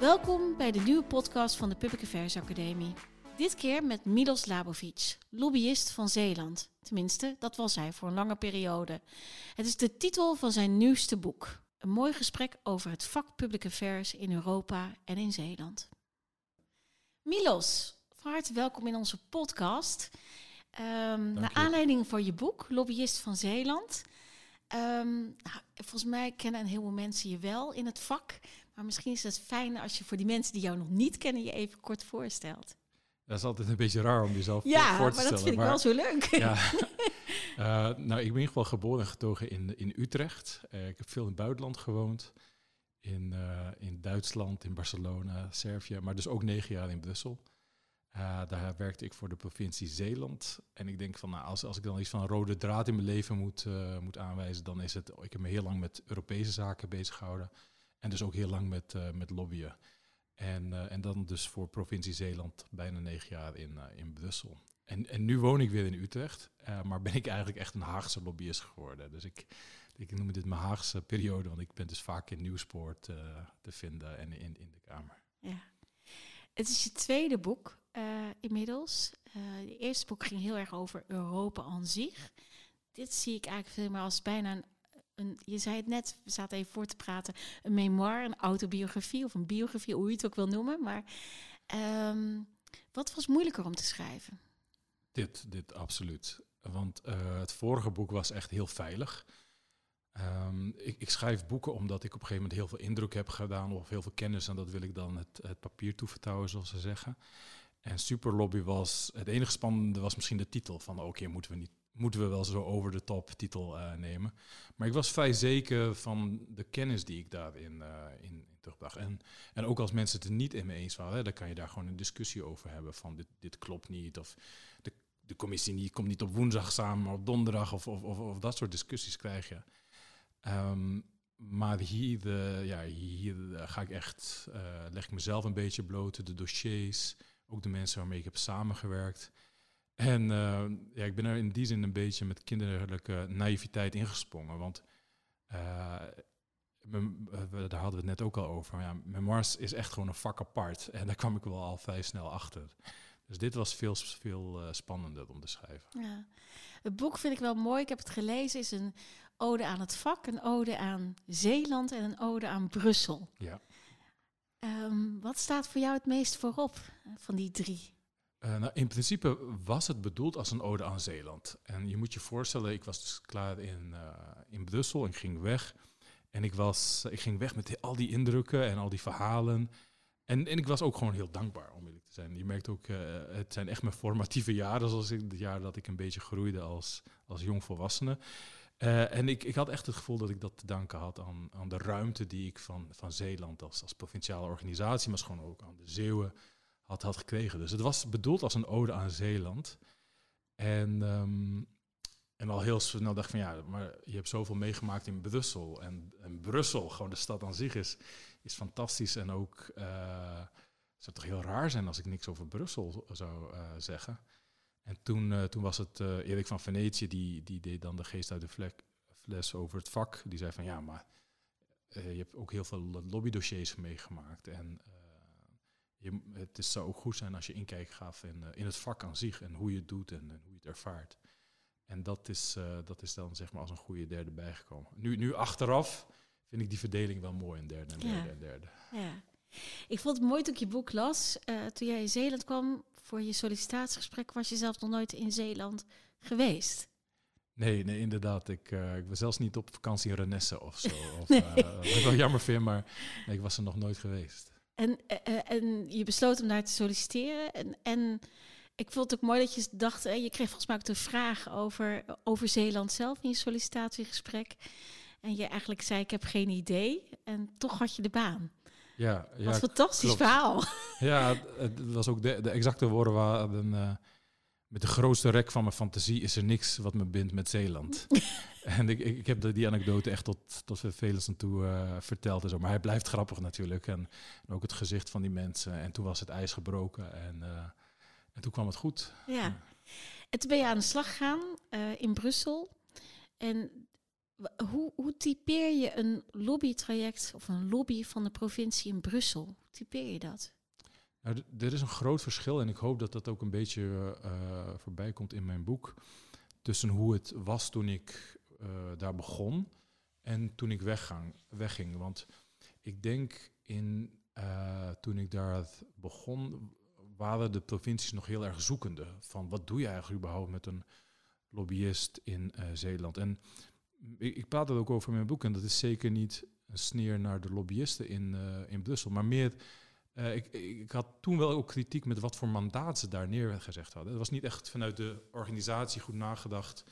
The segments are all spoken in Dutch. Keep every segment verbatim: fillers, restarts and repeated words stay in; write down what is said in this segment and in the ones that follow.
Welkom bij de nieuwe podcast van de Public Affairs Academie. Dit keer met Milos Labovic, lobbyist van Zeeland. Tenminste, dat was hij voor een lange periode. Het is de titel van zijn nieuwste boek. Een mooi gesprek over het vak Public Affairs in Europa en in Zeeland. Milos, van harte welkom in onze podcast. Um, naar aanleiding van je boek, Lobbyist van Zeeland. Um, nou, volgens mij kennen een heleboel mensen je wel in het vak. Maar misschien is het fijn als je voor die mensen die jou nog niet kennen je even kort voorstelt. Dat is altijd een beetje raar om jezelf ja, voor te stellen. Ja, maar dat vind maar, ik wel zo leuk. Ja. uh, nou, ik ben in ieder geval geboren en getogen in, in Utrecht. Uh, ik heb veel in het buitenland gewoond. In, uh, in Duitsland, in Barcelona, Servië. Maar dus ook negen jaar in Brussel. Uh, daar werkte ik voor de provincie Zeeland. En ik denk van, nou, als, als ik dan iets van een rode draad in mijn leven moet, uh, moet aanwijzen, dan is het, oh, ik heb me heel lang met Europese zaken bezig gehouden. En dus ook heel lang met, uh, met lobbyen. En, uh, en dan dus voor provincie Zeeland bijna negen jaar in, uh, in Brussel. En, en nu woon ik weer in Utrecht, uh, maar ben ik eigenlijk echt een Haagse lobbyist geworden. Dus ik, ik noem dit mijn Haagse periode, want ik ben dus vaak in Nieuwspoort uh, te vinden en in, in de Kamer. Ja. Het is je tweede boek uh, inmiddels. Het uh, eerste boek ging heel erg over Europa aan zich. Dit zie ik eigenlijk helemaal als bijna een... Een, je zei het net, we zaten even voor te praten, een memoir, een autobiografie of een biografie, hoe je het ook wil noemen. Maar um, wat was moeilijker om te schrijven? Dit, dit absoluut. Want uh, het vorige boek was echt heel veilig. Um, ik, ik schrijf boeken omdat ik op een gegeven moment heel veel indruk heb gedaan of heel veel kennis. En dat wil ik dan het, het papier toevertrouwen, zoals ze zeggen. En Super Lobby was, het enige spannende was misschien de titel van oké, okay, moeten we niet. Moeten we wel zo over de top titel uh, nemen. Maar ik was vrij zeker van de kennis die ik daarin uh, in, in terugbracht. En, en ook als mensen het er niet in mee eens waren, hè, dan kan je daar gewoon een discussie over hebben. Van dit, dit klopt niet. Of de, de commissie niet, komt niet op woensdag samen, maar op donderdag. Of, of, of, of dat soort discussies krijg je. Um, maar hier, de, ja, hier ga ik echt, uh, leg ik mezelf een beetje bloot. De dossiers, ook de mensen waarmee ik heb samengewerkt. En uh, ja, ik ben er in die zin een beetje met kinderlijke naïviteit ingesprongen. Want uh, mem- we, daar hadden we het net ook al over. Ja, memoirs is echt gewoon een vak apart. En daar kwam ik wel al vrij snel achter. Dus dit was veel, veel uh, spannender om te schrijven. Ja. Het boek vind ik wel mooi. Ik heb het gelezen. Het is een ode aan het vak, een ode aan Zeeland en een ode aan Brussel. Ja. Um, wat staat voor jou het meest voorop van die drie? Uh, nou, in principe was het bedoeld als een ode aan Zeeland. En je moet je voorstellen, ik was dus klaar in, uh, in Brussel en ik ging weg. En ik, was, ik ging weg met al die indrukken en al die verhalen. En, en ik was ook gewoon heel dankbaar, om eerlijk te zijn. Je merkt ook, uh, het zijn echt mijn formatieve jaren, zoals ik, het jaar dat ik een beetje groeide als, als jongvolwassene. Uh, en ik, ik had echt het gevoel dat ik dat te danken had aan, aan de ruimte die ik van, van Zeeland als, als provinciale organisatie, maar gewoon ook aan de Zeeuwen, Had, had gekregen. Dus het was bedoeld als een ode aan Zeeland. En, um, en al heel snel dacht ik van ja, maar je hebt zoveel meegemaakt in Brussel. En, en Brussel, gewoon de stad aan zich, is, is fantastisch. En ook, uh, zou toch heel raar zijn als ik niks over Brussel zou uh, zeggen. En toen, uh, toen was het uh, Erik van Venetië, die, die deed dan de geest uit de vlek, fles over het vak. Die zei van ja, maar uh, je hebt ook heel veel lobbydossiers meegemaakt en... Uh, Je, het is, zou ook goed zijn als je inkijk gaf in, uh, in het vak aan zich en hoe je het doet en, en hoe je het ervaart. En dat is, uh, dat is dan zeg maar als een goede derde bijgekomen. Nu, nu achteraf vind ik die verdeling wel mooi, een derde en ja. derde en derde. Ja. Ik vond het mooi toen ik je boek las. Uh, toen jij in Zeeland kwam voor je sollicitatiegesprek was je zelf nog nooit in Zeeland geweest. Nee, nee, inderdaad. Ik, uh, ik was zelfs niet op vakantie in Renesse of zo. Of, nee. uh, wat ik wel jammer vind, maar nee, ik was er nog nooit geweest. En, en, en je besloot om daar te solliciteren. En, en ik vond het ook mooi dat je dacht... Je kreeg volgens mij ook de vraag over, over Zeeland zelf in je sollicitatiegesprek. En je eigenlijk zei, ik heb geen idee. En toch had je de baan. Ja, ja, wat een fantastisch klopt. Verhaal. Ja, het was ook de, de exacte woorden waren... Uh, met de grootste rek van mijn fantasie is er niks wat me bindt met Zeeland. En ik, ik heb die anekdote echt tot, tot vervelens aan toe uh, verteld en zo. Maar hij blijft grappig natuurlijk. En, en ook het gezicht van die mensen. En toen was het ijs gebroken. En, uh, en toen kwam het goed. Ja. ja. En toen ben je aan de slag gegaan uh, in Brussel. En w- hoe, hoe typeer je een lobbytraject of een lobby van de provincie in Brussel? typeer je dat? Nou, d- er is een groot verschil en ik hoop dat dat ook een beetje uh, voorbij komt in mijn boek. Tussen hoe het was toen ik uh, daar begon en toen ik weggang, wegging. Want ik denk in uh, toen ik daar begon, waren de provincies nog heel erg zoekende. Van wat doe je eigenlijk überhaupt met een lobbyist in uh, Zeeland? En ik, ik praat er ook over in mijn boek en dat is zeker niet een sneer naar de lobbyisten in, uh, in Brussel. Maar meer, uh, ik, ik had toen wel ook kritiek met wat voor mandaat ze daar neergezegd hadden. Het was niet echt vanuit de organisatie goed nagedacht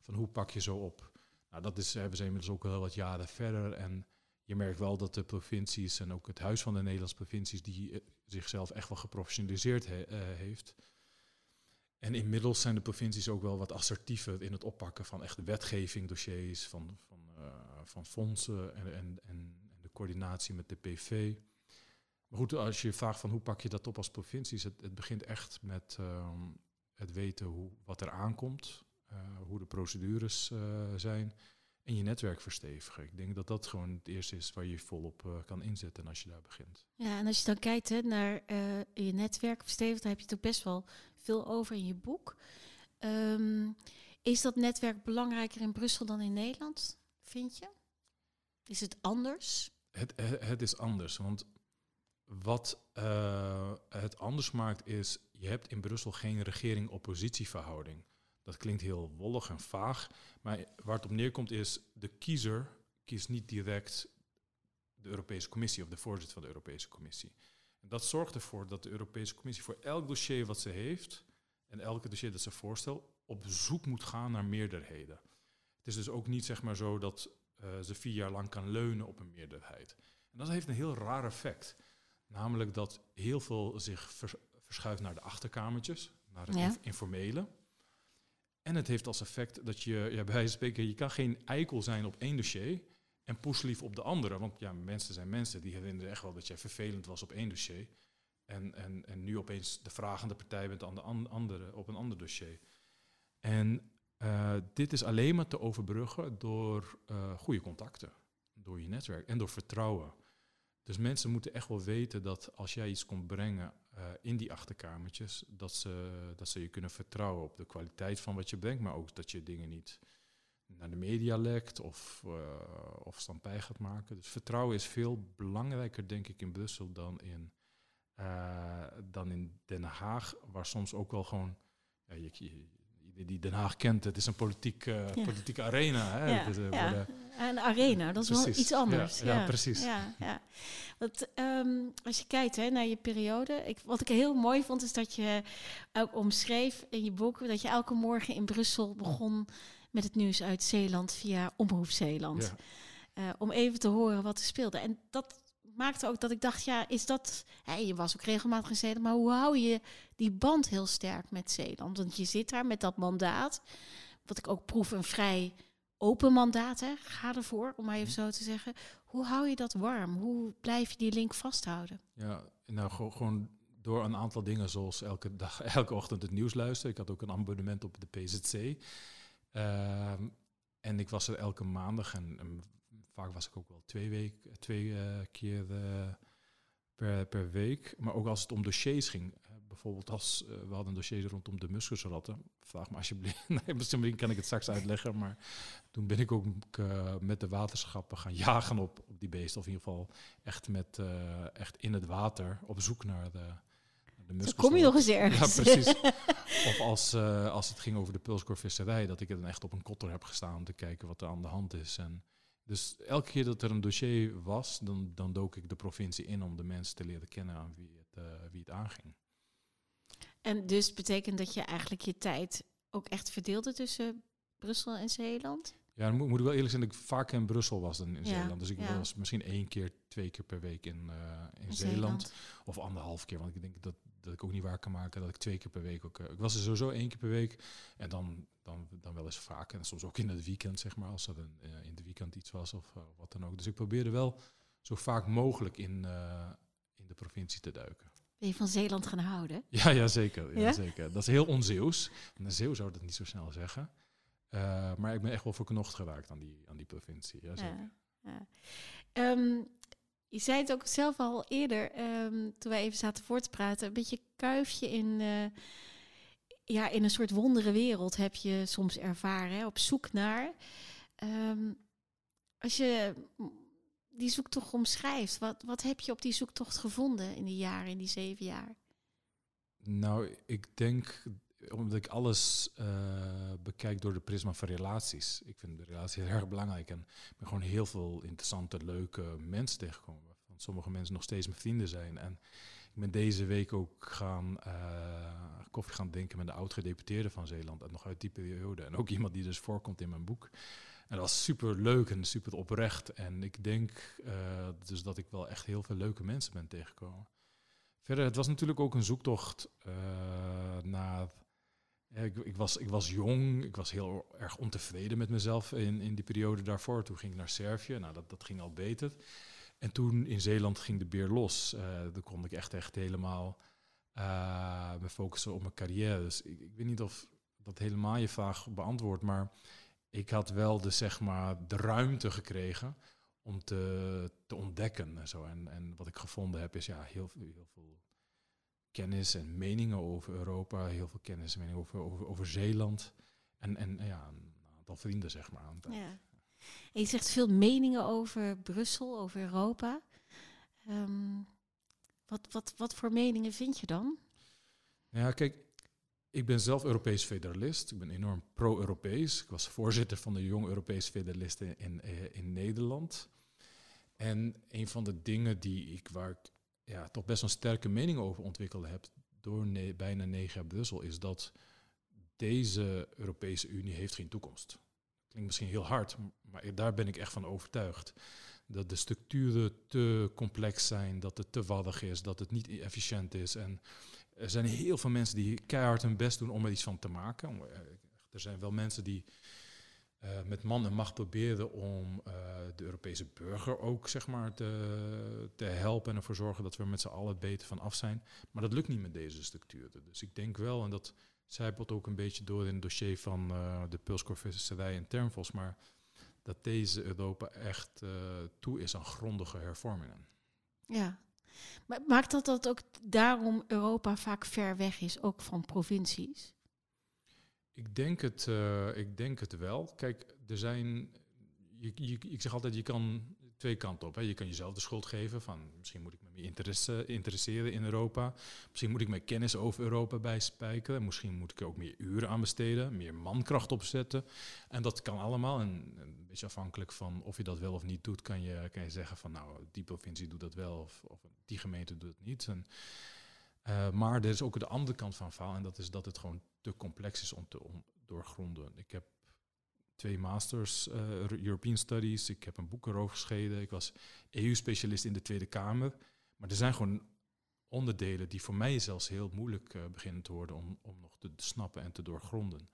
van hoe pak je zo op. Nou, dat is, we zijn inmiddels ook wel wat jaren verder en je merkt wel dat de provincies en ook het Huis van de Nederlandse Provincies die uh, zichzelf echt wel geprofessionaliseerd he, uh, heeft. En inmiddels zijn de provincies ook wel wat assertiever in het oppakken van echt wetgeving, dossiers, van, van, uh, van fondsen en, en, en de coördinatie met de P V. Maar goed, als je vraagt van hoe pak je dat op als provincies, het, het begint echt met um, het weten hoe, wat er aankomt, uh, hoe de procedures uh, zijn en je netwerk verstevigen. Ik denk dat dat gewoon het eerste is waar je volop uh, kan inzetten als je daar begint. Ja, en als je dan kijkt hè, naar uh, je netwerk verstevigen, daar heb je toch best wel veel over in je boek. Um, is dat netwerk belangrijker in Brussel dan in Nederland, vind je? Is het anders? Het, het is anders, want wat uh, het anders maakt is, je hebt in Brussel geen regering-oppositieverhouding. Dat klinkt heel wollig en vaag, maar waar het op neerkomt is, de kiezer kiest niet direct de Europese Commissie of de voorzitter van de Europese Commissie. Dat zorgt ervoor dat de Europese Commissie voor elk dossier wat ze heeft en elke dossier dat ze voorstelt, op zoek moet gaan naar meerderheden. Het is dus ook niet zeg maar zo dat uh, ze vier jaar lang kan leunen op een meerderheid. En dat heeft een heel raar effect. Namelijk dat heel veel zich vers- verschuift naar de achterkamertjes, naar het ja. inf- informele. En het heeft als effect dat je, ja, bij wijze van spreken, je kan geen eikel zijn op één dossier en poeslief op de andere. Want ja, mensen zijn mensen. Die herinneren echt wel dat jij vervelend was op één dossier. En, en, en nu opeens de vragende partij bent aan de an- andere, op een ander dossier. En uh, dit is alleen maar te overbruggen door uh, goede contacten. Door je netwerk en door vertrouwen. Dus mensen moeten echt wel weten dat als jij iets komt brengen uh, in die achterkamertjes, dat ze, dat ze je kunnen vertrouwen op de kwaliteit van wat je brengt. Maar ook dat je dingen niet naar de media lekt of, uh, of stampij gaat maken. Dus vertrouwen is veel belangrijker, denk ik, in Brussel dan in, uh, dan in Den Haag. Waar soms ook wel gewoon, ja, je, je, die Den Haag kent, het is een politiek, uh, ja. politieke arena. Hè? Ja, het, uh, ja. De, een arena, dat is precies. wel iets anders. Ja, ja, ja. precies. Ja, ja. Want, um, als je kijkt hè, naar je periode, ik, wat ik heel mooi vond is dat je ook omschreef in je boek dat je elke morgen in Brussel begon met het nieuws uit Zeeland via Omroep Zeeland. Ja. Uh, om even te horen wat er speelde. En dat maakte ook dat ik dacht, ja, is dat... Hey, je was ook regelmatig in Zeeland, maar hoe hou je die band heel sterk met Zeeland? Want je zit daar met dat mandaat, wat ik ook proef, een vrij open mandaat, hè? Ga ervoor, om maar even zo te zeggen. Hoe hou je dat warm? Hoe blijf je die link vasthouden? Ja, nou, go- gewoon door een aantal dingen, zoals elke dag, elke ochtend het nieuws luisteren. Ik had ook een abonnement op de P Z C. Um, en ik was er elke maandag en, en vaak was ik ook wel twee, week, twee uh, keer uh, per, per week. Maar ook als het om dossiers ging. Uh, bijvoorbeeld als uh, we hadden een dossier rondom de muskusratten. Vraag me alsjeblieft. Nee, misschien kan ik het straks uitleggen. Maar toen ben ik ook uh, met de waterschappen gaan jagen op, op die beesten. Of in ieder geval echt, met, uh, echt in het water op zoek naar de, de muskusratten. Zo kom je nog eens ergens. Ja, precies. Of als, uh, als het ging over de pulskorvisserij. Dat ik er dan echt op een kotter heb gestaan om te kijken wat er aan de hand is. En dus elke keer dat er een dossier was, dan, dan dook ik de provincie in om de mensen te leren kennen aan wie het, uh, wie het aanging. En dus betekent dat je eigenlijk je tijd ook echt verdeelde tussen Brussel en Zeeland? Ja, dan moet, moet ik wel eerlijk zijn dat ik vaker in Brussel was dan in ja, Zeeland. Dus ik ja. was misschien één keer, twee keer per week in, uh, in, in Zeeland. Zeeland. Of anderhalf keer, want ik denk dat, dat ik ook niet waar kan maken dat ik twee keer per week ook... Uh, ik was er sowieso één keer per week en dan, dan, dan wel eens vaak. En soms ook in het weekend, zeg maar, als er een, uh, in het weekend iets was of uh, wat dan ook. Dus ik probeerde wel zo vaak mogelijk in, uh, in de provincie te duiken. Ben je van Zeeland gaan houden? Ja, ja, zeker, ja, ja? zeker. Dat is heel on-Zeeuws. Een Zeeuw zou dat niet zo snel zeggen. Uh, maar ik ben echt wel verknocht geraakt aan die, aan die provincie. Ja, zeker. Ja, ja. Um, Je zei het ook zelf al eerder, um, toen wij even zaten voor te praten, een beetje kuifje in, uh, ja, in een soort wonderenwereld heb je soms ervaren, hè, op zoek naar. Um, als je die zoektocht omschrijft, wat, wat heb je op die zoektocht gevonden in die jaren, in die zeven jaar? Nou, ik denk, omdat ik alles uh, bekijk door de prisma van relaties. Ik vind de relatie heel erg belangrijk. En ik ben gewoon heel veel interessante, leuke mensen tegengekomen. Waarvan sommige mensen nog steeds mijn vrienden zijn. En ik ben deze week ook gaan uh, koffie gaan drinken met de oud-gedeputeerde van Zeeland. En nog uit die periode. En ook iemand die dus voorkomt in mijn boek. En dat was super leuk en super oprecht. En ik denk uh, dus dat ik wel echt heel veel leuke mensen ben tegengekomen. Verder, het was natuurlijk ook een zoektocht uh, naar... Ik, ik, was, ik was jong, ik was heel erg ontevreden met mezelf in, in die periode daarvoor. Toen ging ik naar Servië, nou, dat, dat ging al beter. En toen in Zeeland ging de beer los. Uh, dan kon ik echt, echt helemaal uh, me focussen op mijn carrière. Dus ik, ik weet niet of dat helemaal je vraag beantwoordt, maar ik had wel de, zeg maar, de ruimte gekregen om te, te ontdekken en zo. En, en wat ik gevonden heb is ja, heel, heel veel kennis en meningen over Europa, heel veel kennis en meningen over, over, over Zeeland. En, en ja, een aantal vrienden, zeg maar. Aan ja. En je zegt veel meningen over Brussel, over Europa. Um, wat, wat, wat voor meningen vind je dan? Ja, kijk, ik ben zelf Europees federalist. Ik ben enorm pro-Europees. Ik was voorzitter van de Jonge Europese federalisten in, in Nederland. En een van de dingen die ik, waar ik ja, toch best een sterke mening over ontwikkeld heb door ne- bijna negen jaar Brussel, is dat deze Europese Unie heeft geen toekomst. Klinkt misschien heel hard, maar daar ben ik echt van overtuigd. Dat de structuren te complex zijn, dat het te waddig is, dat het niet efficiënt is. En er zijn heel veel mensen die keihard hun best doen om er iets van te maken. Er zijn wel mensen die uh, met man en macht proberen om uh, de Europese burger ook, zeg maar, te, te helpen en ervoor zorgen dat we met z'n allen beter van af zijn. Maar dat lukt niet met deze structuren. Dus ik denk wel, en dat zijpelt ook een beetje door in het dossier van uh, de pulskorvisserij en termvos, maar dat deze Europa echt uh, toe is aan grondige hervormingen. Ja. Maar maakt dat dat ook daarom Europa vaak ver weg is, ook van provincies? Ik denk het, uh, ik denk het wel. Kijk, er zijn, je, je, ik zeg altijd, je kan twee kanten op. Hè. Je kan jezelf de schuld geven van misschien moet ik me meer interesse, interesseren in Europa. Misschien moet ik mijn kennis over Europa bijspijkeren. Misschien moet ik er ook meer uren aan besteden, meer mankracht opzetten. En dat kan allemaal. En een beetje afhankelijk van of je dat wel of niet doet, kan je, kan je zeggen van nou, die provincie doet dat wel of, of die gemeente doet het niet. En, uh, maar er is ook de andere kant van het verhaal en dat is dat het gewoon te complex is om te om doorgronden. Ik heb twee masters uh, European Studies. Ik heb een boek erover geschreven. Ik was E U-specialist in de Tweede Kamer. Maar er zijn gewoon onderdelen die voor mij zelfs heel moeilijk uh, beginnen te worden om, om nog te snappen en te doorgronden.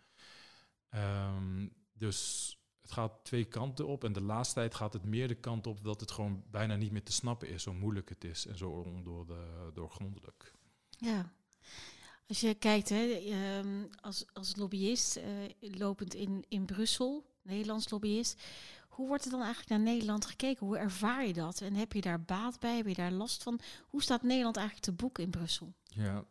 Um, dus het gaat twee kanten op. En de laatste tijd gaat het meer de kant op dat het gewoon bijna niet meer te snappen is. Zo moeilijk het is en zo ondoor de, doorgrondelijk. Ja. Als je kijkt, hè, um, als, als lobbyist, uh, lopend in, in Brussel, Nederlands lobbyist, hoe wordt er dan eigenlijk naar Nederland gekeken? Hoe ervaar je dat? En heb je daar baat bij? Heb je daar last van? Hoe staat Nederland eigenlijk te boek in Brussel? Ja,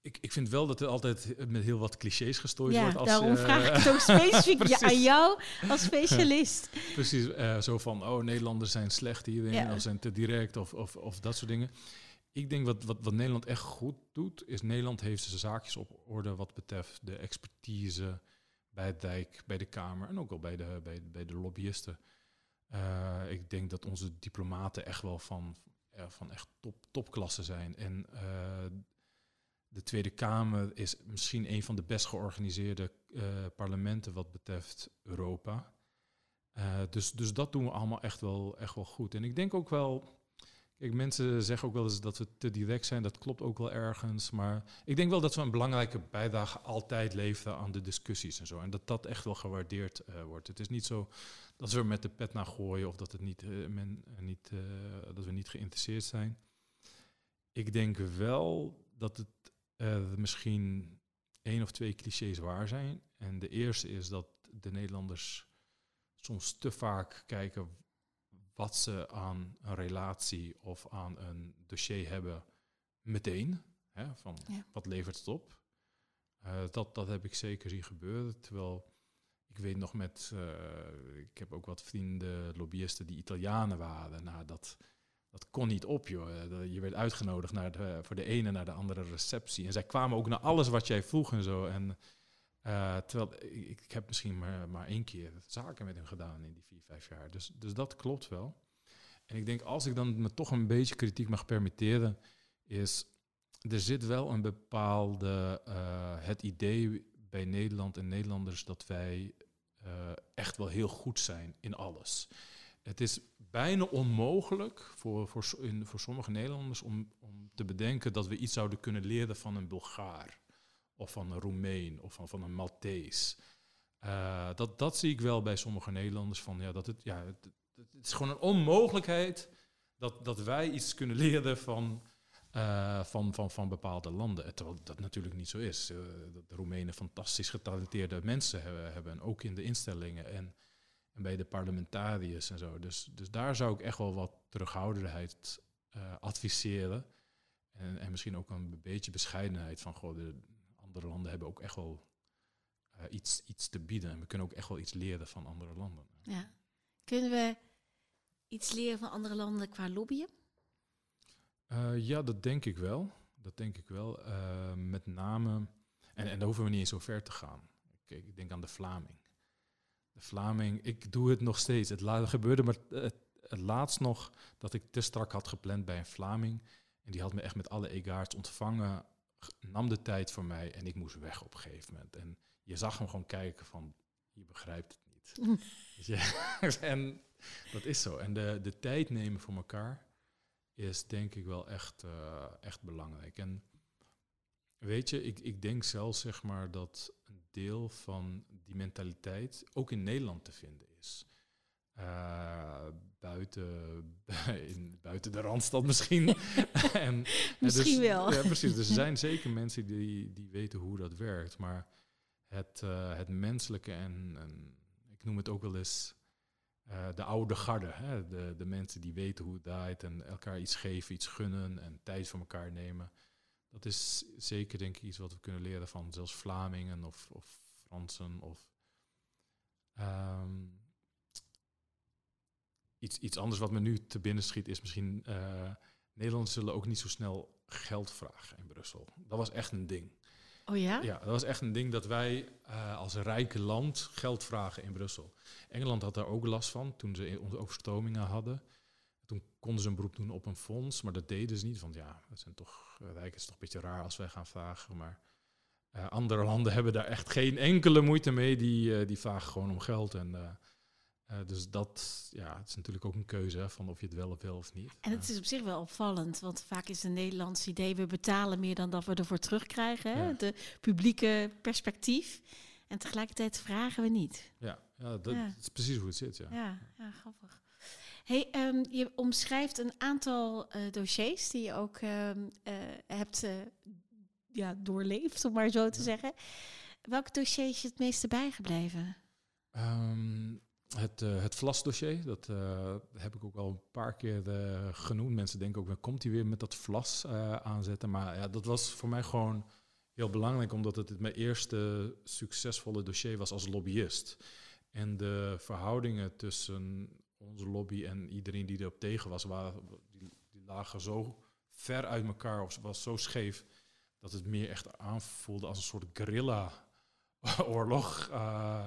ik, ik vind wel dat er altijd met heel wat clichés gestrooid ja, wordt. Ja, daarom uh, vraag ik het ook specifiek ja, aan jou als specialist. Precies, uh, zo van, oh, Nederlanders zijn slecht hierin, ja. Of zijn te direct, of, of, of dat soort dingen. Ik denk wat, wat, wat Nederland echt goed doet, is Nederland heeft zijn zaakjes op orde wat betreft de expertise bij het Rijk, bij de Kamer en ook al bij de, bij, bij de lobbyisten. Uh, ik denk dat onze diplomaten echt wel van, van echt top, topklasse zijn. En uh, de Tweede Kamer is misschien een van de best georganiseerde uh, parlementen wat betreft Europa. Uh, dus, dus dat doen we allemaal echt wel, echt wel goed. En ik denk ook wel... Kijk, mensen zeggen ook wel eens dat we te direct zijn. Dat klopt ook wel ergens. Maar ik denk wel dat we een belangrijke bijdrage altijd leveren aan de discussies en zo. En dat dat echt wel gewaardeerd uh, wordt. Het is niet zo dat we er met de pet naar gooien of dat, het niet, uh, men, uh, niet, uh, dat we niet geïnteresseerd zijn. Ik denk wel dat het uh, misschien één of twee clichés waar zijn. En de eerste is dat de Nederlanders soms te vaak kijken wat ze aan een relatie of aan een dossier hebben meteen. Hè, van ja. Wat levert het op? Uh, dat, dat heb ik zeker zien gebeuren. Terwijl ik weet nog met... Uh, ik heb ook wat vrienden, lobbyisten die Italianen waren. Nou, dat, dat kon niet op, joh. Je werd uitgenodigd naar de, voor de ene naar de andere receptie. En zij kwamen ook naar alles wat jij vroeg en zo. En... Uh, terwijl ik, ik heb misschien maar, maar één keer zaken met hem gedaan in die vier, vijf jaar. Dus, dus dat klopt wel. En ik denk, als ik dan me toch een beetje kritiek mag permitteren, is er zit wel een bepaalde uh, het idee bij Nederland en Nederlanders dat wij uh, echt wel heel goed zijn in alles. Het is bijna onmogelijk voor, voor, in, voor sommige Nederlanders om, om te bedenken dat we iets zouden kunnen leren van een Bulgaar. Of van een Roemeen of van, van een Maltese. Uh, dat, dat zie ik wel bij sommige Nederlanders. Van, ja, dat het, ja, het, het is gewoon een onmogelijkheid dat, dat wij iets kunnen leren van, uh, van, van, van bepaalde landen. Terwijl dat natuurlijk niet zo is. Uh, dat de Roemenen fantastisch getalenteerde mensen hebben, hebben ook in de instellingen en, en bij de parlementariërs en zo. Dus, dus daar zou ik echt wel wat terughoudendheid uh, adviseren. En, en misschien ook een beetje bescheidenheid van... Goh, de, andere landen hebben ook echt wel uh, iets, iets te bieden. En we kunnen ook echt wel iets leren van andere landen. Ja. Kunnen we iets leren van andere landen qua lobbyen? Uh, ja, dat denk ik wel. Dat denk ik wel. Uh, met name, en, en daar hoeven we niet eens zo ver te gaan. Kijk, ik denk aan de Vlaming. De Vlaming, ik doe het nog steeds. Het la- gebeurde maar het, het laatst nog dat ik te strak had gepland bij een Vlaming. En die had me echt met alle egaards ontvangen... nam de tijd voor mij en ik moest weg op een gegeven moment. En je zag hem gewoon kijken van, je begrijpt het niet. Ja, en dat is zo. En de, de tijd nemen voor elkaar is denk ik wel echt, uh, echt belangrijk. En weet je, ik, ik denk zelfs zeg maar dat een deel van die mentaliteit ook in Nederland te vinden is. Uh, buiten, in, buiten de Randstad misschien. en, misschien dus, wel. Ja, precies. Dus er zijn zeker mensen die, die weten hoe dat werkt. Maar het, uh, het menselijke en, en ik noem het ook wel eens uh, de oude garde. Hè? De, de mensen die weten hoe het draait en elkaar iets geven, iets gunnen en tijd voor elkaar nemen. Dat is zeker denk ik iets wat we kunnen leren van zelfs Vlamingen of, of Fransen of... Um, Iets, iets anders wat me nu te binnen schiet is misschien... Uh, Nederlanders zullen ook niet zo snel geld vragen in Brussel. Dat was echt een ding. Oh ja? Ja, dat was echt een ding dat wij uh, als rijke land geld vragen in Brussel. Engeland had daar ook last van toen ze overstromingen hadden. Toen konden ze een beroep doen op een fonds, maar dat deden ze niet. Want ja, dat zijn toch, rijk is toch een beetje raar als wij gaan vragen. Maar uh, andere landen hebben daar echt geen enkele moeite mee. Die, uh, die vragen gewoon om geld en... Uh, Uh, dus dat ja, het is natuurlijk ook een keuze hè, van of je het wel of wil of niet. En het is op zich wel opvallend, want vaak is het Nederlands idee... we betalen meer dan dat we ervoor terugkrijgen. Hè? Ja. De publieke perspectief. En tegelijkertijd vragen we niet. Ja, ja, dat, ja. dat is precies hoe het zit. Ja, ja, ja grappig. Hey, um, je omschrijft een aantal uh, dossiers die je ook um, uh, hebt uh, ja, doorleefd, om maar zo te ja. zeggen. Welk dossier is je het meeste bijgebleven? Um, Het, uh, het vlasdossier, dat uh, heb ik ook al een paar keer uh, genoemd. Mensen denken ook, komt hij weer met dat vlas uh, aanzetten? Maar ja, dat was voor mij gewoon heel belangrijk... omdat het mijn eerste succesvolle dossier was als lobbyist. En de verhoudingen tussen onze lobby en iedereen die erop tegen was... waren, die, die lagen zo ver uit elkaar of was zo scheef... dat het meer echt aanvoelde als een soort guerrilla-oorlog... Uh,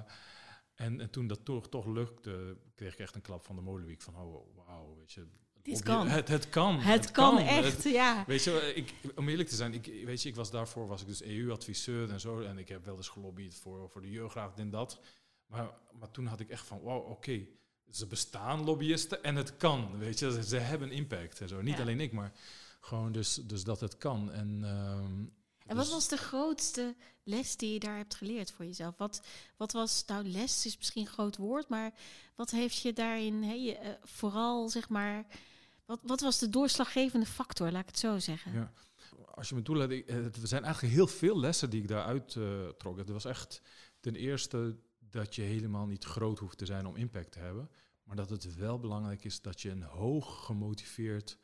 En, en toen dat toch, toch lukte, kreeg ik echt een klap van de molenwiek van oh, wauw, weet je, het kan. Het, het kan. Het, het kan, kan echt, het, ja. Weet je, ik, om eerlijk te zijn, ik, weet je, ik was daarvoor was ik dus E U-adviseur en zo, en ik heb wel eens gelobbyd voor, voor de jeugdraad en dat. Maar, maar toen had ik echt van wauw, oké, okay, ze bestaan lobbyisten en het kan, weet je, ze hebben impact en zo. Niet ja. alleen ik, maar gewoon dus, dus dat het kan. En um, En wat was de grootste les die je daar hebt geleerd voor jezelf? Wat, wat was, nou les is misschien een groot woord, maar wat heeft je daarin, he, je, uh, vooral zeg maar, wat, wat was de doorslaggevende factor, laat ik het zo zeggen? Ja. Als je me toelaat, ik, er zijn eigenlijk heel veel lessen die ik daaruit uh, trok. Het was echt ten eerste dat je helemaal niet groot hoeft te zijn om impact te hebben, Maar dat het wel belangrijk is dat je een hoog gemotiveerd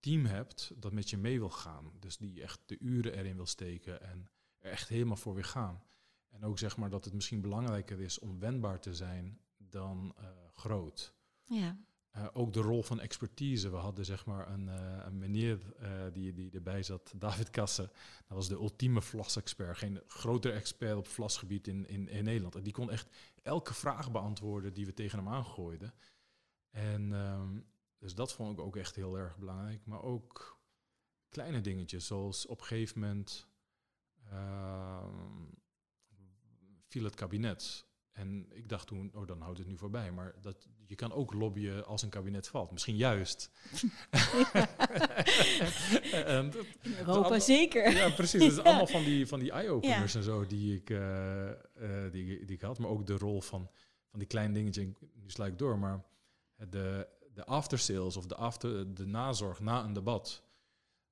team hebt dat met je mee wil gaan. Dus die echt de uren erin wil steken en er echt helemaal voor wil gaan. En ook zeg maar dat het misschien belangrijker is om wendbaar te zijn dan uh, groot. Ja. Uh, ook de rol van expertise. We hadden zeg maar een, uh, een meneer uh, die, die erbij zat, David Kassen. Dat was de ultieme vlasexpert. Geen grotere expert op vlasgebied in, in, in Nederland. En die kon echt elke vraag beantwoorden die we tegen hem aangooiden. En um, dus dat vond ik ook echt heel erg belangrijk. Maar ook kleine dingetjes, zoals op een gegeven moment uh, viel het kabinet. En ik dacht toen, oh, dan houdt het nu voorbij. Maar dat, je kan ook lobbyen als een kabinet valt. Misschien juist. en, In Europa al, zeker. Ja, precies. Het is ja. allemaal van die, van die eye-openers ja. en zo die ik, uh, uh, die, die ik had. Maar ook de rol van, van die kleine dingetjes. Nu sla ik door, maar de, de aftersales of de, after, de nazorg na een debat.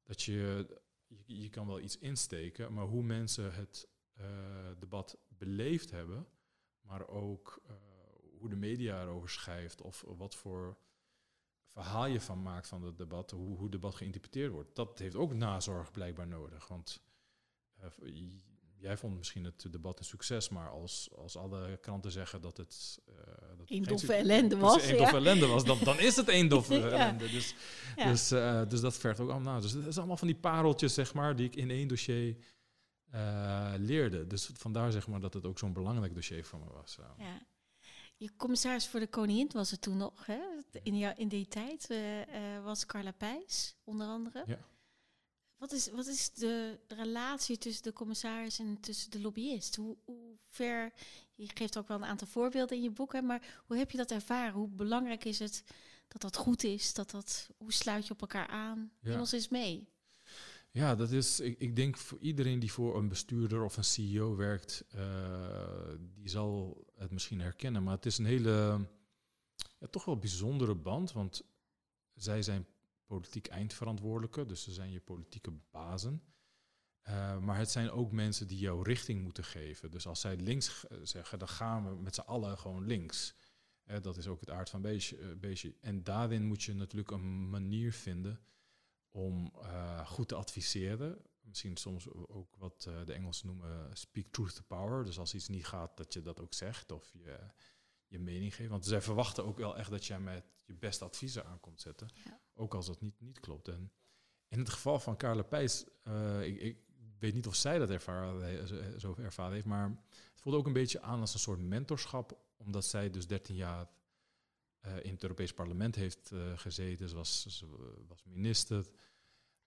Dat je, je, je kan wel iets insteken, maar hoe mensen het uh, debat beleefd hebben... Maar ook uh, hoe de media erover schrijft of wat voor verhaal je van maakt van het debat, hoe, hoe het debat geïnterpreteerd wordt. Dat heeft ook nazorg blijkbaar nodig. Want uh, jij vond misschien het debat een succes, maar als, als alle kranten zeggen dat het... Uh, dat een doffe ellende was. Een ja. doffe ellende was, dan, dan is het een doffe ja. ellende. Dus, ja. dus, uh, dus dat vergt ook allemaal na. Dus dat is allemaal van die pareltjes, zeg maar, die ik in één dossier... Uh, leerde. Dus vandaar zeg maar dat het ook zo'n belangrijk dossier voor me was. Uh. Ja. Je commissaris voor de koningin was het toen nog, hè? In, jou, in die tijd uh, uh, was Carla Peijs, onder andere. Ja. Wat is, wat is de, de relatie tussen de commissaris en tussen de lobbyist? Hoe, hoe ver, je geeft ook wel een aantal voorbeelden in je boek, hè, maar hoe heb je dat ervaren? Hoe belangrijk is het dat dat goed is? Dat dat, hoe sluit je op elkaar aan? Ja. Neem ons eens mee. Ja, dat is, ik, ik denk voor iedereen die voor een bestuurder of een C E O werkt, uh, die zal het misschien herkennen. Maar het is een hele, ja, toch wel bijzondere band, want zij zijn politiek eindverantwoordelijke, dus ze zijn je politieke bazen. Uh, maar het zijn ook mensen die jou richting moeten geven. Dus als zij links zeggen, dan gaan we met z'n allen gewoon links. Uh, dat is ook het aard van beestje, beestje. En daarin moet je natuurlijk een manier vinden... om uh, goed te adviseren. Misschien soms ook wat uh, de Engelsen noemen speak truth to power. Dus als iets niet gaat, dat je dat ook zegt of je, je mening geeft. Want zij verwachten ook wel echt dat jij met je beste adviezen aankomt zetten. Ja. Ook als dat niet, niet klopt. En in het geval van Carla Peijs, uh, ik, ik weet niet of zij dat ervaren, zo ervaren heeft, maar het voelde ook een beetje aan als een soort mentorschap, omdat zij dus dertien jaar... Uh, in het Europees Parlement heeft uh, gezeten. Ze was, ze was minister.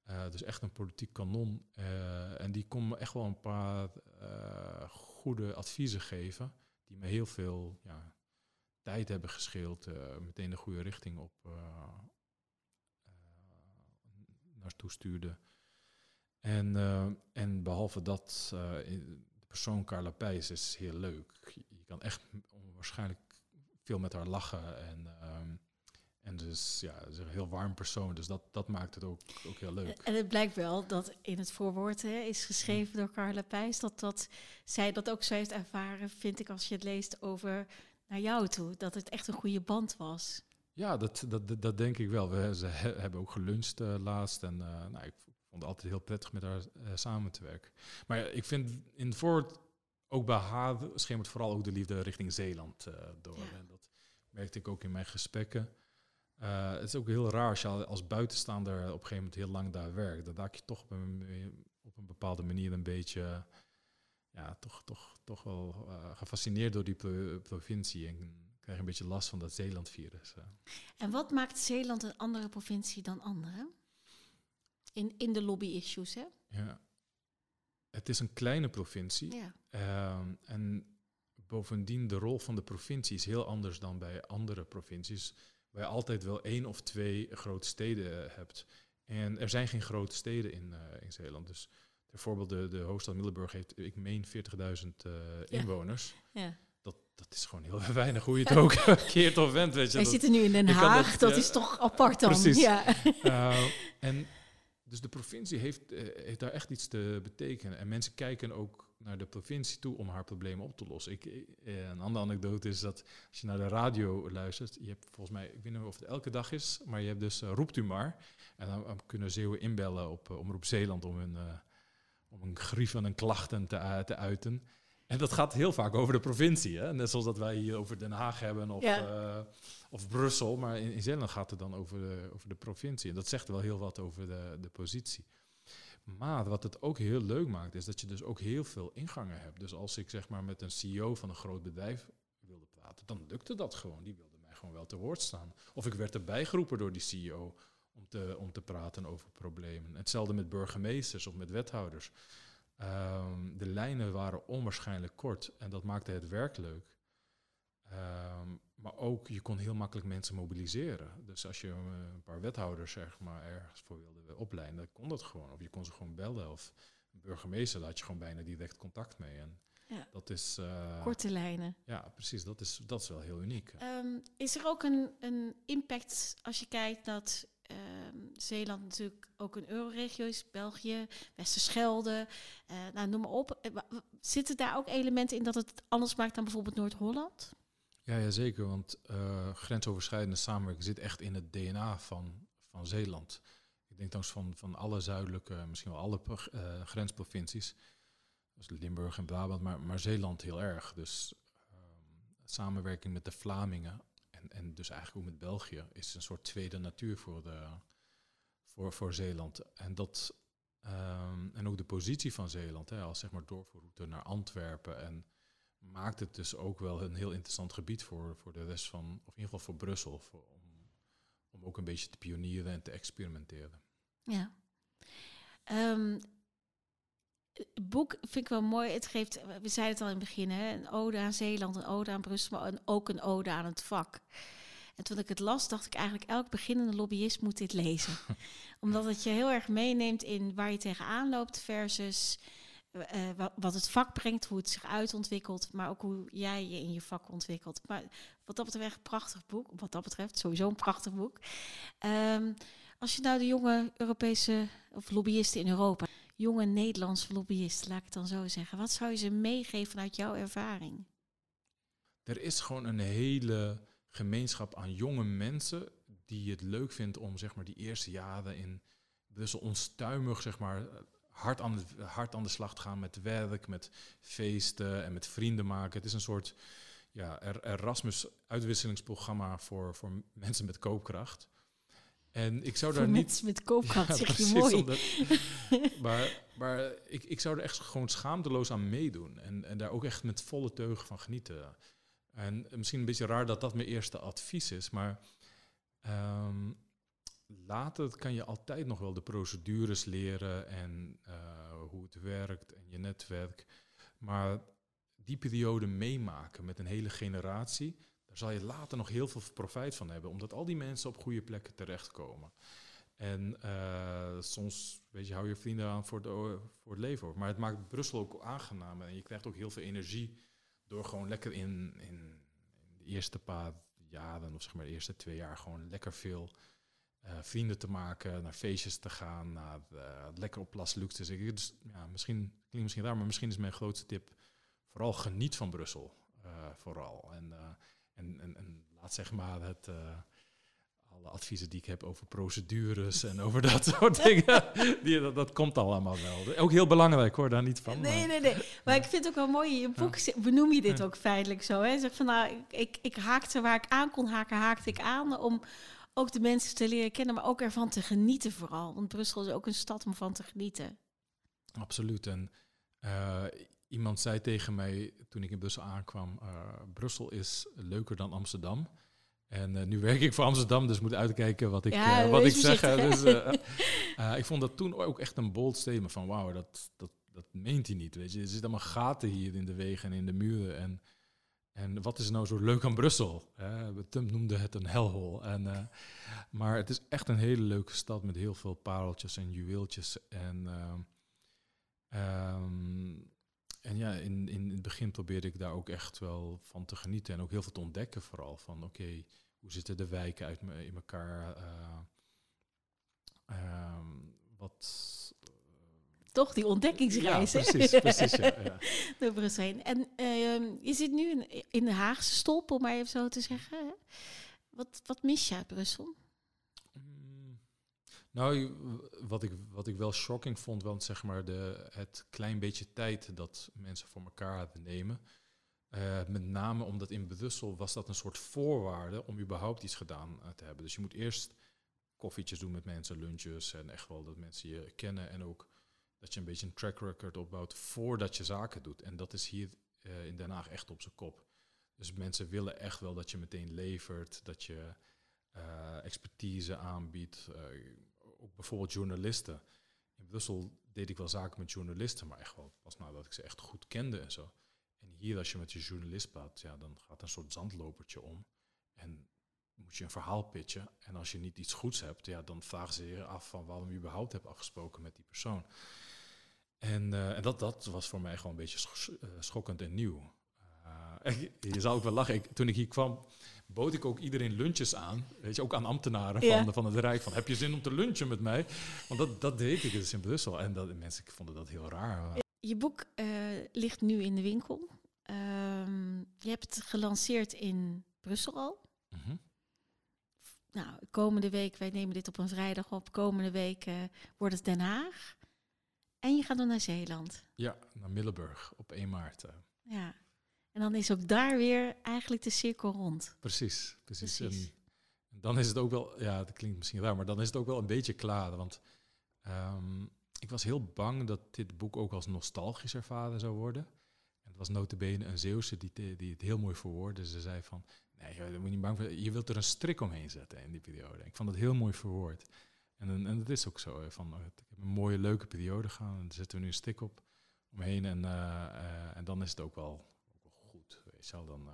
Uh, dus echt een politiek kanon. Uh, en die kon me echt wel een paar uh, goede adviezen geven. Die me heel veel ja, tijd hebben gescheeld. Uh, meteen de goede richting op uh, uh, naartoe stuurde. En, uh, en behalve dat, uh, de persoon Carla Peijs is heel leuk. Je kan echt onwaarschijnlijk... veel met haar lachen en, um, en dus ja, ze is een heel warm persoon. Dus dat, dat maakt het ook, ook heel leuk. En het blijkt wel dat in het voorwoord hè, is geschreven door Carla Peijs... Dat, dat zij dat ook zo heeft ervaren, vind ik, als je het leest over naar jou toe. Dat het echt een goede band was. Ja, dat, dat, dat denk ik wel. We ze he, hebben ook geluncht uh, laatst en uh, nou, ik vond het altijd heel prettig met haar uh, samen te werken. Maar ja, ik vind in het voorwoord... Ook bij haar schemert vooral ook de liefde richting Zeeland uh, door. Ja. En dat merkte ik ook in mijn gesprekken. Uh, het is ook heel raar als je als buitenstaander op een gegeven moment heel lang daar werkt. Dan raak je toch op een, op een bepaalde manier een beetje... Ja, toch, toch, toch wel uh, gefascineerd door die pro- provincie. En krijg een beetje last van dat Zeeland-virus. Uh. En wat maakt Zeeland een andere provincie dan andere? In, in de lobby-issues, hè? Ja. Het is een kleine provincie. Ja. Uh, en bovendien, de rol van de provincie is heel anders dan bij andere provincies. Waar je altijd wel één of twee grote steden hebt. En er zijn geen grote steden in, uh, in Zeeland. Dus bijvoorbeeld de, de hoofdstad Middelburg heeft, ik meen, veertigduizend uh, ja. inwoners. Ja. Dat, dat is gewoon heel weinig, hoe je het ook keert of went. Weet je, wij dat, zitten nu in Den Haag, dat, dat ja, is toch apart dan. Precies. Ja. Uh, en... Dus de provincie heeft, heeft daar echt iets te betekenen. En mensen kijken ook naar de provincie toe om haar problemen op te lossen. Ik, een andere anekdote is dat als je naar de radio luistert, je hebt volgens mij, ik weet niet of het elke dag is, maar je hebt dus uh, roept u maar. En dan, dan kunnen Zeeuwen inbellen op uh, Omroep Zeeland om hun, uh, om hun grief en hun klachten te, uh, te uiten. En dat gaat heel vaak over de provincie. Hè? Net zoals dat wij hier over Den Haag hebben of, ja. uh, of Brussel. Maar in, in Zeeland gaat het dan over de, over de provincie. En dat zegt wel heel wat over de, de positie. Maar wat het ook heel leuk maakt, is dat je dus ook heel veel ingangen hebt. Dus als ik zeg maar met een C E O van een groot bedrijf wilde praten, dan lukte dat gewoon. Die wilde mij gewoon wel te woord staan. Of ik werd erbij geroepen door die C E O om te, om te praten over problemen. Hetzelfde met burgemeesters of met wethouders. Um, de lijnen waren onwaarschijnlijk kort en dat maakte het werk leuk. Um, maar ook, je kon heel makkelijk mensen mobiliseren. Dus als je een paar wethouders zeg maar, ergens voor wilde opleiden, dan kon dat gewoon. Of je kon ze gewoon bellen. Of een burgemeester, daar had je gewoon bijna direct contact mee. En ja. dat is, uh, korte lijnen. Ja, precies. Dat is, dat is wel heel uniek. Um, is er ook een, een impact als je kijkt dat Um, Zeeland natuurlijk ook een euroregio is, België, Westerschelde, uh, nou, noem maar op. Zitten daar ook elementen in dat het anders maakt dan bijvoorbeeld Noord-Holland? Ja, ja zeker, want uh, grensoverschrijdende samenwerking zit echt in het D N A van, van Zeeland. Ik denk dan van, van alle zuidelijke, misschien wel alle uh, grensprovincies, dus Limburg en Brabant, maar, maar Zeeland heel erg. Dus um, samenwerking met de Vlamingen. En dus eigenlijk ook met België is een soort tweede natuur voor, de, voor, voor Zeeland. En, dat, um, en ook de positie van Zeeland hè, als zeg maar doorvoerroute naar Antwerpen. En maakt het dus ook wel een heel interessant gebied voor, voor de rest van, of in ieder geval voor Brussel. Voor, om, om ook een beetje te pionieren en te experimenteren. Ja. Um, het boek vind ik wel mooi. Het geeft, we zeiden het al in het begin, hè, een ode aan Zeeland, een ode aan Brussel, maar ook een ode aan het vak. En toen ik het las, dacht ik eigenlijk, elk beginnende lobbyist moet dit lezen. Omdat het je heel erg meeneemt in waar je tegenaan loopt versus uh, wat het vak brengt, hoe het zich uitontwikkelt, maar ook hoe jij je in je vak ontwikkelt. Maar wat dat betreft, een prachtig boek. Wat dat betreft, sowieso een prachtig boek. Um, als je nou de jonge Europese of lobbyisten in Europa, jonge Nederlandse lobbyisten, laat ik het dan zo zeggen. Wat zou je ze meegeven vanuit jouw ervaring? Er is gewoon een hele gemeenschap aan jonge mensen die het leuk vindt om zeg maar, die eerste jaren in Brussel onstuimig zeg maar, hard, aan de, hard aan de slag te gaan met werk, met feesten en met vrienden maken. Het is een soort ja, Erasmus-uitwisselingsprogramma voor, voor mensen met koopkracht. En ik zou daar niet mensen met koopkracht, ja, zeg je mooi. Omdat, maar maar ik, ik zou er echt gewoon schaamteloos aan meedoen. En, en daar ook echt met volle teugen van genieten. En misschien een beetje raar dat dat mijn eerste advies is. Maar um, later kan je altijd nog wel de procedures leren. En uh, hoe het werkt en je netwerk. Maar die periode meemaken met een hele generatie, daar zal je later nog heel veel profijt van hebben, omdat al die mensen op goede plekken terechtkomen. En uh, soms, weet je, hou je vrienden aan voor, de, voor het leven. Hoor. Maar het maakt Brussel ook aangenamer. En je krijgt ook heel veel energie door gewoon lekker in, in, in de eerste paar jaren, of zeg maar de eerste twee jaar, gewoon lekker veel uh, vrienden te maken, naar feestjes te gaan, naar uh, lekker op Las Luxe. Dus, ja, misschien, klinkt misschien raar, maar misschien is mijn grootste tip, vooral geniet van Brussel. Uh, vooral. En uh, En, en, en laat zeg maar het, uh, alle adviezen die ik heb over procedures en over dat soort dingen, die, dat, dat komt allemaal wel. Ook heel belangrijk hoor, daar niet van. Nee, maar, nee, nee. Maar ja. Ik vind het ook wel mooi, in je boek ja. benoem je dit ja. ook feitelijk zo. Hè? Zeg van, nou, ik, ik haakte waar ik aan kon haken, haakte ik aan om ook de mensen te leren kennen, maar ook ervan te genieten vooral. Want Brussel is ook een stad om van te genieten. Absoluut. En uh, iemand zei tegen mij toen ik in Brussel aankwam, uh, Brussel is leuker dan Amsterdam. En uh, nu werk ik voor Amsterdam, dus moet uitkijken wat ik, ja, uh, wat ik zeg. Dus, uh, uh, ik vond dat toen ook echt een bold statement van wauw, dat, dat, dat meent hij niet. Weet je. Er zitten allemaal gaten hier in de wegen en in de muren. En, en wat is nou zo leuk aan Brussel? Uh, Trump noemde het een helhol. En, uh, maar het is echt een hele leuke stad met heel veel pareltjes en juweeltjes. En Uh, um, En ja, in, in het begin probeerde ik daar ook echt wel van te genieten. En ook heel veel te ontdekken vooral. Van oké, okay, hoe zitten de wijken uit me, in elkaar? Uh, uh, wat, toch? Die ontdekkingsreis. Ja, precies. precies ja, ja. Door Brussel heen. En uh, je zit nu in, in de Haagse stolp, om maar even zo te zeggen. Hè? Wat, wat mis je uit Brussel? Mm, nou, wat ik, wat ik wel shocking vond, want zeg maar de, het klein beetje tijd dat mensen voor elkaar nemen. Uh, met name omdat in Brussel was dat een soort voorwaarde om überhaupt iets gedaan uh, te hebben. Dus je moet eerst koffietjes doen met mensen, lunches en echt wel dat mensen je kennen. En ook dat je een beetje een track record opbouwt voordat je zaken doet. En dat is hier uh, in Den Haag echt op zijn kop. Dus mensen willen echt wel dat je meteen levert, dat je uh, expertise aanbiedt. Uh, ook bijvoorbeeld journalisten. In Brussel deed ik wel zaken met journalisten, maar echt wel pas nadat ik ze echt goed kende en zo. En hier, als je met je journalist praat, ja, dan gaat een soort zandlopertje om. En moet je een verhaal pitchen. En als je niet iets goeds hebt, ja, dan vragen ze je af van waarom je überhaupt hebt afgesproken met die persoon. En, uh, en dat, dat was voor mij gewoon een beetje sch- uh, schokkend en nieuw. Uh, je zou ook wel lachen. Ik, toen ik hier kwam, bood ik ook iedereen lunches aan. Weet je, ook aan ambtenaren van, ja. de, van het Rijk. Van, heb je zin om te lunchen met mij? Want dat, dat deed ik dus in Brussel. En dat, mensen vonden dat heel raar. Je boek uh, ligt nu in de winkel. Uh, je hebt het gelanceerd in Brussel al. Mm-hmm. Nou, komende week, wij nemen dit op een vrijdag op. Komende week uh, wordt het Den Haag. En je gaat dan naar Zeeland. Ja, naar Middelburg op één maart. Uh. Ja, en dan is ook daar weer eigenlijk de cirkel rond. Precies, precies. precies. En dan is het ook wel, ja, dat klinkt misschien raar, maar dan is het ook wel een beetje klaar. Want um, ik was heel bang dat dit boek ook als nostalgisch ervaren zou worden. En het was nota bene een Zeeuwse die, die het heel mooi verwoordde. Ze zei van... Nee, je moet niet bang voor. Je wilt er een strik omheen zetten in die periode. Ik vond dat heel mooi verwoord. En, en dat is ook zo. Van, ik heb een mooie, leuke periode gehad. En daar zetten we nu een strik op omheen. En, uh, uh, en dan is het ook wel, ook wel goed. Weet je wel, dan uh,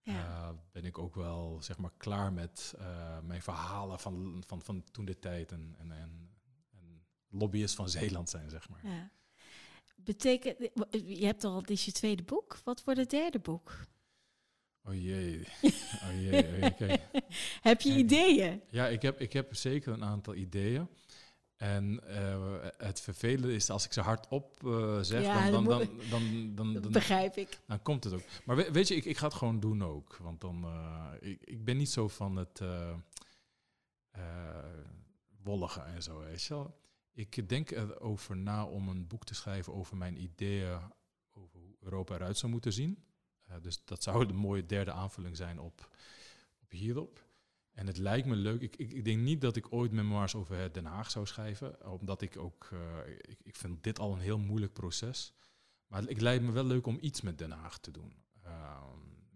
ja. uh, ben ik ook wel zeg maar, klaar met uh, mijn verhalen van, van, van toen de tijd. En, en, en, en lobbyist van Zeeland zijn, zeg maar. Ja. Betekent, je hebt al, dit is je tweede boek. Wat wordt het derde boek? Oh jee, oh jee, okay. Heb je en, ideeën? Ja, ik heb, ik heb zeker een aantal ideeën. En uh, het vervelende is, als ik ze hardop uh, zeg, ja, dan, dan, dan, dan, dan, dan, dan... begrijp ik. Dan komt het ook. Maar weet, weet je, ik, ik ga het gewoon doen ook. Want dan, uh, ik, ik ben niet zo van het uh, uh, wollige en zo, weet je wel. Ik denk erover na om een boek te schrijven over mijn ideeën over hoe Europa eruit zou moeten zien. Uh, dus dat zou de mooie derde aanvulling zijn op, op hierop. En het lijkt me leuk. Ik, ik, ik denk niet dat ik ooit memoirs over Den Haag zou schrijven. Omdat ik ook... Uh, ik, ik vind dit al een heel moeilijk proces. Maar het lijkt me wel leuk om iets met Den Haag te doen. Uh,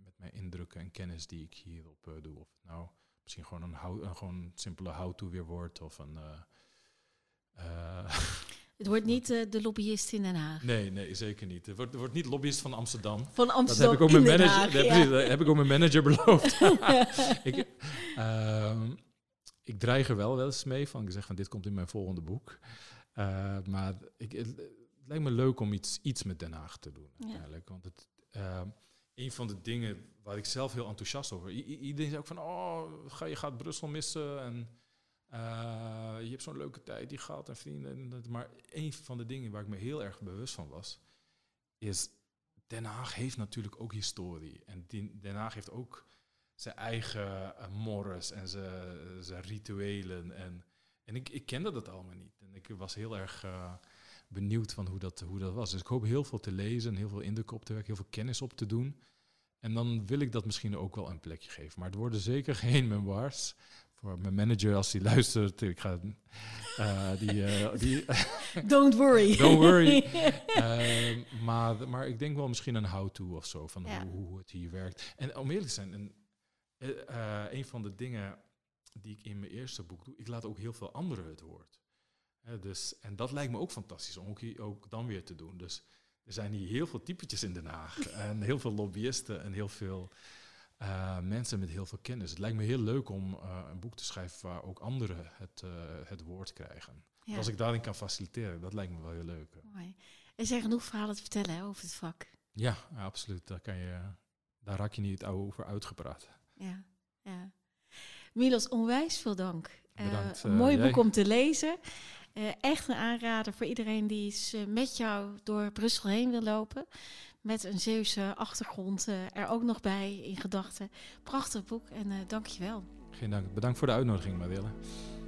met mijn indrukken en kennis die ik hierop uh, doe. Of nou, misschien gewoon een, hou, een gewoon simpele how-to weer wordt. Of een... Uh, uh, Het wordt niet uh, de lobbyist in Den Haag. Nee, nee, zeker niet. Het wordt, het wordt niet lobbyist van Amsterdam. Van Amsterdam dat heb ik ook in mijn Den Haag, manager, ja. Dat heb ik ook mijn manager beloofd. ik, uh, ik dreig er wel wel eens mee van. Ik zeg van, dit komt in mijn volgende boek. Uh, maar ik, het, het lijkt me leuk om iets, iets met Den Haag te doen. Eigenlijk. Ja. Want het, uh, een van de dingen waar ik zelf heel enthousiast over... I- iedereen zei ook van, oh, ga, je gaat Brussel missen en... Uh, je hebt zo'n leuke tijd, die gehad en vrienden. Maar een van de dingen waar ik me heel erg bewust van was, is Den Haag heeft natuurlijk ook historie. En Den Haag heeft ook zijn eigen uh, morres en zijn, zijn rituelen. En, en ik, ik kende dat allemaal niet. En ik was heel erg uh, benieuwd van hoe dat, hoe dat was. Dus ik hoop heel veel te lezen, heel veel indruk op te werken, heel veel kennis op te doen. En dan wil ik dat misschien ook wel een plekje geven. Maar het worden zeker geen memoirs. Voor mijn manager, als hij luistert, ik ga... Uh, die, uh, die Don't worry. Don't worry. Uh, maar, maar ik denk wel misschien een how-to of zo, van ja. hoe, hoe het hier werkt. En om eerlijk te zijn, een, uh, een van de dingen die ik in mijn eerste boek doe, ik laat ook heel veel anderen het woord. Uh, dus, en dat lijkt me ook fantastisch om ook, hier, ook dan weer te doen. Dus er zijn hier heel veel typetjes in Den Haag. En heel veel lobbyisten en heel veel... Uh, mensen met heel veel kennis. Het lijkt me heel leuk om uh, een boek te schrijven waar ook anderen het, uh, het woord krijgen. Ja. Als ik daarin kan faciliteren, dat lijkt me wel heel leuk. Mooi. Er zijn genoeg verhalen te vertellen hè, over het vak. Ja, ja absoluut. Daar, kan je, daar raak je niet over uitgepraat. Ja, ja. Milos, onwijs veel dank. Bedankt, uh, een mooi uh, boek jij... om te lezen. Uh, echt een aanrader voor iedereen die eens uh, met jou door Brussel heen wil lopen. Met een Zeeuwse achtergrond uh, er ook nog bij in gedachten. Prachtig boek en uh, dank je wel. Geen dank. Bedankt voor de uitnodiging, Marwille.